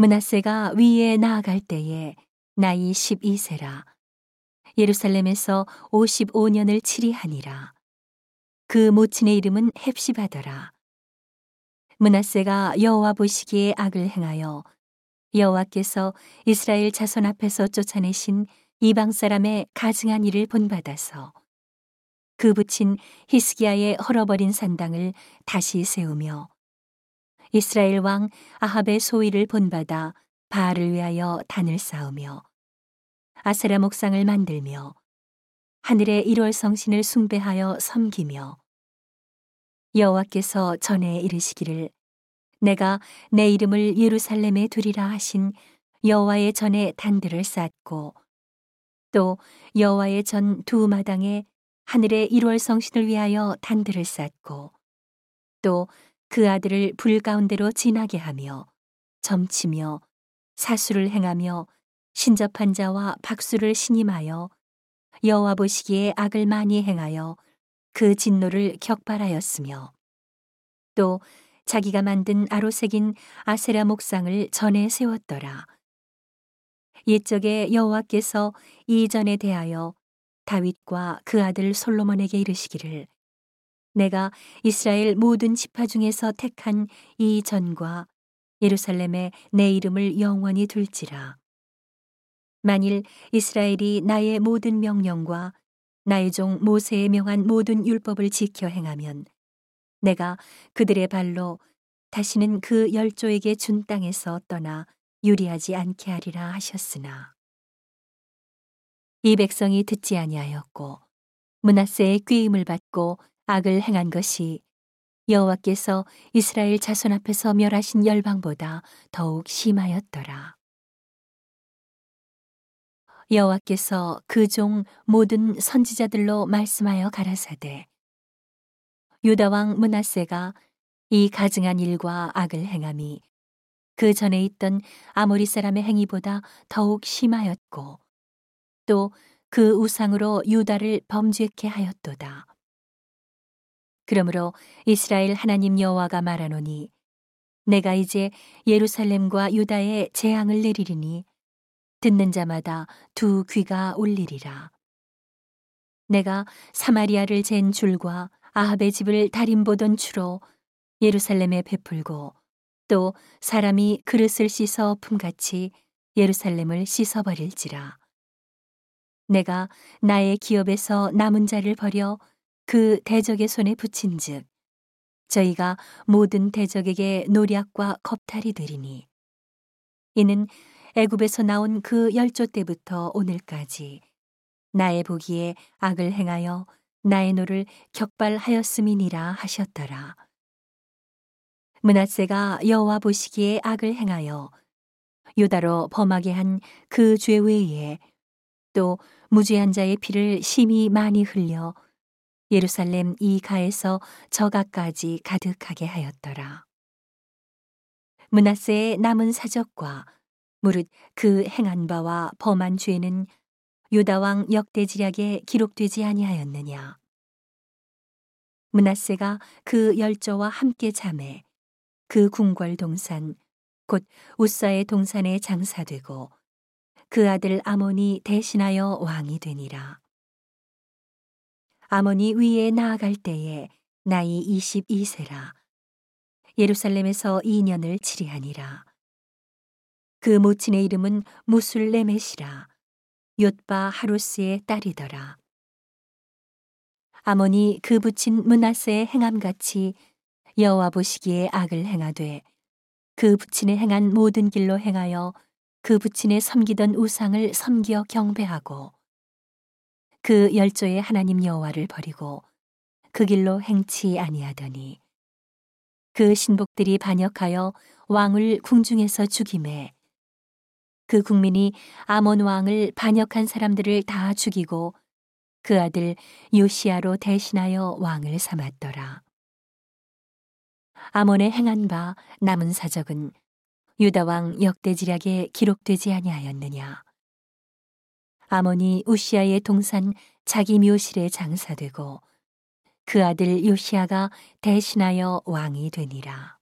므낫세가 위에 나아갈 때에 나이 12세라 예루살렘에서 55년을 치리하니라. 그 모친의 이름은 헵시바더라. 므낫세가 여호와 보시기에 악을 행하여 여호와께서 이스라엘 자손 앞에서 쫓아내신 이방 사람의 가증한 일을 본받아서 그 부친 히스기야의 헐어버린 산당을 다시 세우며 이스라엘 왕 아합의 소위를 본받아 바알을 위하여 단을 쌓으며 아세라 목상을 만들며 하늘의 일월 성신을 숭배하여 섬기며 여호와께서 전에 이르시기를 내가 내 이름을 예루살렘에 두리라 하신 여호와의 전에 단들을 쌓고 또 여호와의 전 두 마당에 하늘의 일월 성신을 위하여 단들을 쌓고 또 그 아들을 불 가운데로 지나게 하며 점치며 사수를 행하며 신접한 자와 박수를 신임하여 여호와 보시기에 악을 많이 행하여 그 진노를 격발하였으며 또 자기가 만든 아로색인 아세라 목상을 전에 세웠더라. 옛적에 여호와께서 이 전에 대하여 다윗과 그 아들 솔로몬에게 이르시기를 내가 이스라엘 모든 지파 중에서 택한 이 전과 예루살렘에 내 이름을 영원히 둘지라. 만일 이스라엘이 나의 모든 명령과 나의 종 모세의 명한 모든 율법을 지켜 행하면 내가 그들의 발로 다시는 그 열조에게 준 땅에서 떠나 유리하지 않게 하리라 하셨으나 이 백성이 듣지 아니하였고 므낫세의 꾀임을 받고 악을 행한 것이 여호와께서 이스라엘 자손 앞에서 멸하신 열방보다 더욱 심하였더라. 여호와께서 그 종 모든 선지자들로 말씀하여 가라사대 유다 왕 므낫세가 이 가증한 일과 악을 행함이 그 전에 있던 아모리 사람의 행위보다 더욱 심하였고 또 그 우상으로 유다를 범죄케 하였도다. 그러므로 이스라엘 하나님 여호와가 말하노니 내가 이제 예루살렘과 유다에 재앙을 내리리니 듣는 자마다 두 귀가 울리리라. 내가 사마리아를 잰 줄과 아합의 집을 다림보던 추로 예루살렘에 베풀고 또 사람이 그릇을 씻어 품같이 예루살렘을 씻어버릴지라. 내가 나의 기업에서 남은 자를 버려 그 대적의 손에 붙인 즉 저희가 모든 대적에게 노략과 겁탈이 되리니 이는 애굽에서 나온 그 열조 때부터 오늘까지 나의 보기에 악을 행하여 나의 노를 격발하였음이니라 하셨더라. 므낫세가 여호와 보시기에 악을 행하여 유다로 범하게 한 그 죄 외에 또 무죄한 자의 피를 심히 많이 흘려 예루살렘 이 가에서 저 가까지 가득하게 하였더라. 므낫세의 남은 사적과 무릇 그 행한 바와 범한 죄는 유다왕 역대지략에 기록되지 아니하였느냐. 므낫세가 그 열조와 함께 자매 그 궁궐 동산 곧 웃사의 동산에 장사되고 그 아들 아몬이 대신하여 왕이 되니라. 아몬이 위에 나아갈 때에 나이 22세라 예루살렘에서 2년을 치리하니라. 그 모친의 이름은 무술레메시라 욧바 하루스의 딸이더라. 아몬이 그 부친 므낫세의 행함같이 여호와 보시기에 악을 행하되 그 부친의 행한 모든 길로 행하여 그 부친의 섬기던 우상을 섬기어 경배하고 그 열조의 하나님 여호와를 버리고 그 길로 행치 아니하더니 그 신복들이 반역하여 왕을 궁중에서 죽임에 그 국민이 아몬 왕을 반역한 사람들을 다 죽이고 그 아들 요시아로 대신하여 왕을 삼았더라. 아몬의 행한 바 남은 사적은 유다 왕 역대지략에 기록되지 아니하였느냐. 아몬이 웃시야의 동산 자기 묘실에 장사되고 그 아들 요시아가 대신하여 왕이 되니라.